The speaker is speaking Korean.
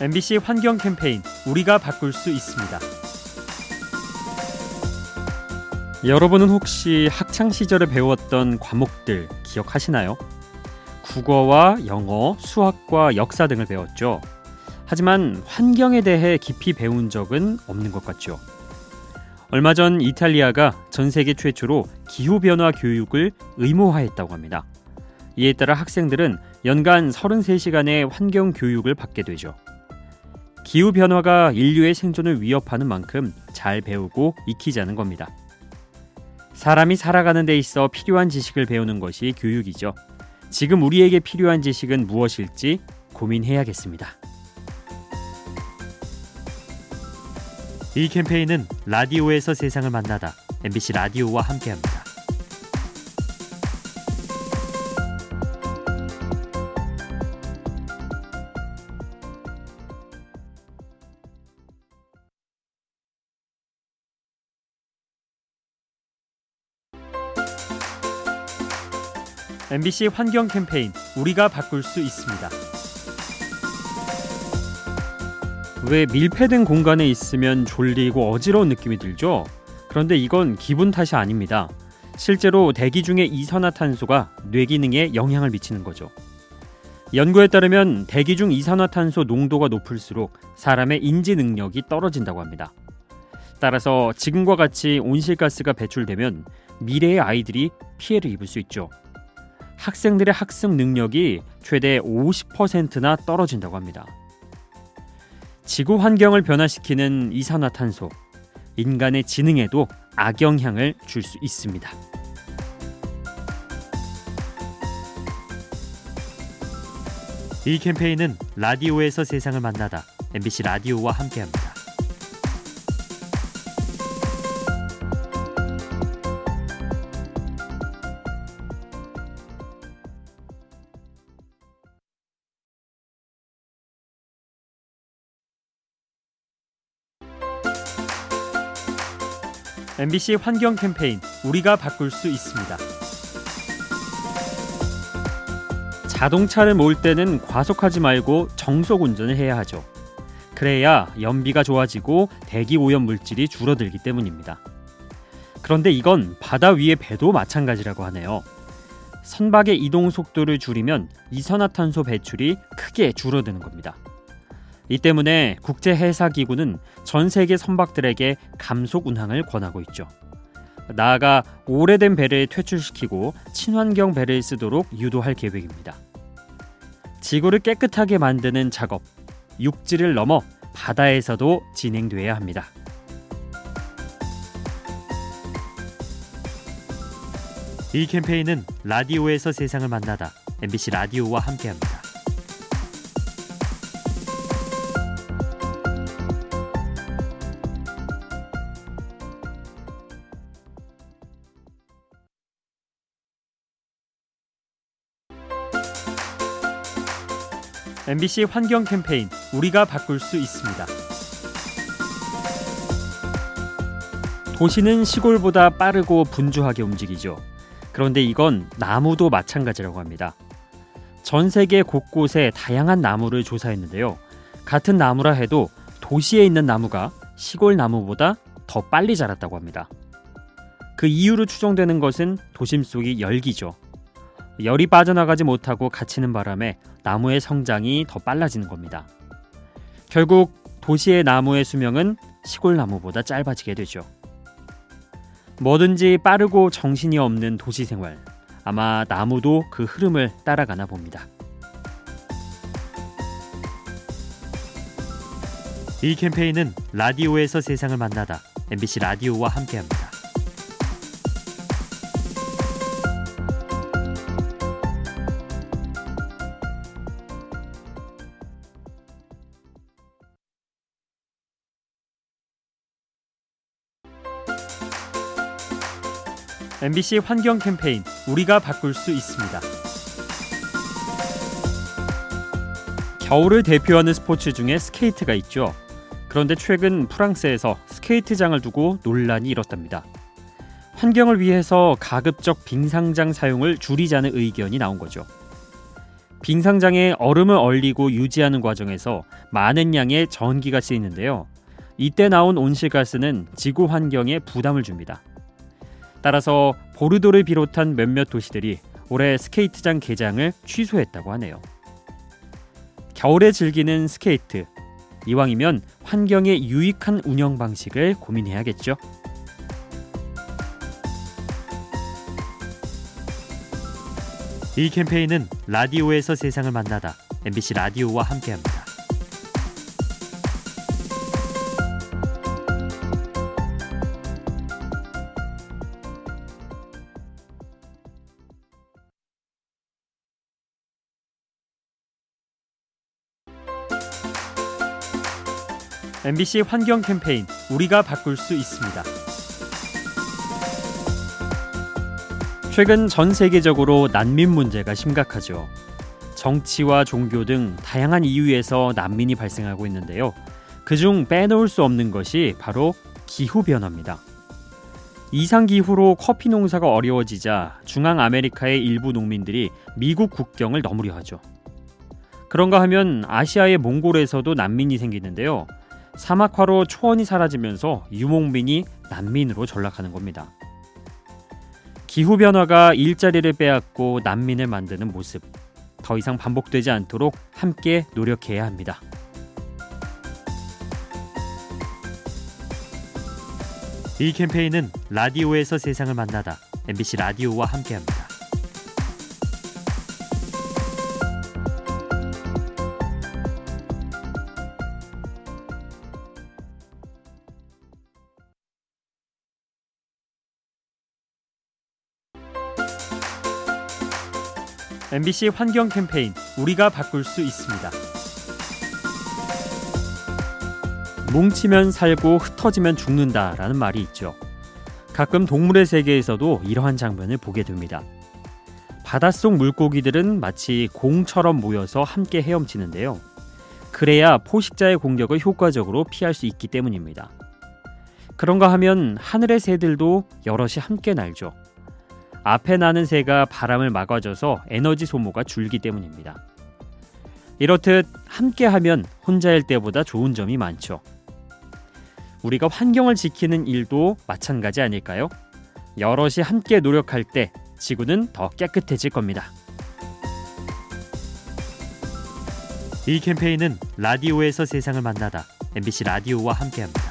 MBC 환경 캠페인 우리가 바꿀 수 있습니다. 여러분은 혹시 학창시절에 배웠던 과목들 기억하시나요? 국어와 영어, 수학과 역사 등을 배웠죠. 하지만 환경에 대해 깊이 배운 적은 없는 것 같죠. 얼마 전 이탈리아가 전 세계 최초로 기후변화 교육을 의무화했다고 합니다. 이에 따라 학생들은 연간 33시간의 환경 교육을 받게 되죠. 기후변화가 인류의 생존을 위협하는 만큼 잘 배우고 익히자는 겁니다. 사람이 살아가는 데 있어 필요한 지식을 배우는 것이 교육이죠. 지금 우리에게 필요한 지식은 무엇일지 고민해야겠습니다. 이 캠페인은 라디오에서 세상을 만나다 MBC 라디오와 함께합니다. MBC 환경 캠페인 우리가 바꿀 수 있습니다. 왜 밀폐된 공간에 있으면 졸리고 어지러운 느낌이 들죠? 그런데 이건 기분 탓이 아닙니다. 실제로 대기 중의 이산화탄소가 뇌 기능에 영향을 미치는 거죠. 연구에 따르면 대기 중 이산화탄소 농도가 높을수록 사람의 인지 능력이 떨어진다고 합니다. 따라서 지금과 같이 온실가스가 배출되면 미래의 아이들이 피해를 입을 수 있죠. 학생들의 학습 능력이 최대 50%나 떨어진다고 합니다. 지구 환경을 변화시키는 이산화탄소, 인간의 지능에도 악영향을 줄 수 있습니다. 이 캠페인은 라디오에서 세상을 만나다 MBC 라디오와 함께합니다. MBC 환경 캠페인 우리가 바꿀 수 있습니다. 자동차를 몰 때는 과속하지 말고 정속 운전을 해야 하죠. 그래야 연비가 좋아지고 대기 오염 물질이 줄어들기 때문입니다. 그런데 이건 바다 위의 배도 마찬가지라고 하네요. 선박의 이동 속도를 줄이면 이산화탄소 배출이 크게 줄어드는 겁니다. 이 때문에 국제해사기구는 전 세계 선박들에게 감속 운항을 권하고 있죠. 나아가 오래된 배를 퇴출시키고 친환경 배를 쓰도록 유도할 계획입니다. 지구를 깨끗하게 만드는 작업, 육지를 넘어 바다에서도 진행돼야 합니다. 이 캠페인은 라디오에서 세상을 만나다 MBC 라디오와 함께합니다. MBC 환경 캠페인 우리가 바꿀 수 있습니다. 도시는 시골보다 빠르고 분주하게 움직이죠. 그런데 이건 나무도 마찬가지라고 합니다. 전 세계 곳곳에 다양한 나무를 조사했는데요. 같은 나무라 해도 도시에 있는 나무가 시골 나무보다 더 빨리 자랐다고 합니다. 그 이유로 추정되는 것은 도심 속의 열기죠. 열이 빠져나가지 못하고 갇히는 바람에 나무의 성장이 더 빨라지는 겁니다. 결국 도시의 나무의 수명은 시골 나무보다 짧아지게 되죠. 뭐든지 빠르고 정신이 없는 도시 생활, 아마 나무도 그 흐름을 따라가나 봅니다. 이 캠페인은 라디오에서 세상을 만나다 MBC 라디오와 함께합니다. MBC 환경 캠페인 우리가 바꿀 수 있습니다. 겨울을 대표하는 스포츠 중에 스케이트가 있죠. 그런데 최근 프랑스에서 스케이트장을 두고 논란이 일었답니다. 환경을 위해서 가급적 빙상장 사용을 줄이자는 의견이 나온 거죠. 빙상장에 얼음을 얼리고 유지하는 과정에서 많은 양의 전기가 쓰이는데요. 이때 나온 온실가스는 지구 환경에 부담을 줍니다. 따라서 보르도를 비롯한 몇몇 도시들이 올해 스케이트장 개장을 취소했다고 하네요. 겨울에 즐기는 스케이트, 이왕이면 환경에 유익한 운영 방식을 고민해야겠죠. 이 캠페인은 라디오에서 세상을 만나다, MBC 라디오와 함께합니다. MBC 환경 캠페인, 우리가 바꿀 수 있습니다. 최근 전 세계적으로 난민 문제가 심각하죠. 정치와 종교 등 다양한 이유에서 난민이 발생하고 있는데요. 그중 빼놓을 수 없는 것이 바로 기후변화입니다. 이상기후로 커피 농사가 어려워지자 중앙아메리카의 일부 농민들이 미국 국경을 넘으려 하죠. 그런가 하면 아시아의 몽골에서도 난민이 생기는데요. 사막화로 초원이 사라지면서 유목민이 난민으로 전락하는 겁니다. 기후변화가 일자리를 빼앗고 난민을 만드는 모습, 더 이상 반복되지 않도록 함께 노력해야 합니다. 이 캠페인은 라디오에서 세상을 만나다, MBC 라디오와 함께합니다. MBC 환경 캠페인, 우리가 바꿀 수 있습니다. 뭉치면 살고 흩어지면 죽는다라는 말이 있죠. 가끔 동물의 세계에서도 이러한 장면을 보게 됩니다. 바닷속 물고기들은 마치 공처럼 모여서 함께 헤엄치는데요. 그래야 포식자의 공격을 효과적으로 피할 수 있기 때문입니다. 그런가 하면 하늘의 새들도 여럿이 함께 날죠. 앞에 나는 새가 바람을 막아줘서 에너지 소모가 줄기 때문입니다. 이렇듯 함께하면 혼자일 때보다 좋은 점이 많죠. 우리가 환경을 지키는 일도 마찬가지 아닐까요? 여럿이 함께 노력할 때 지구는 더 깨끗해질 겁니다. 이 캠페인은 라디오에서 세상을 만나다, MBC 라디오와 함께합니다.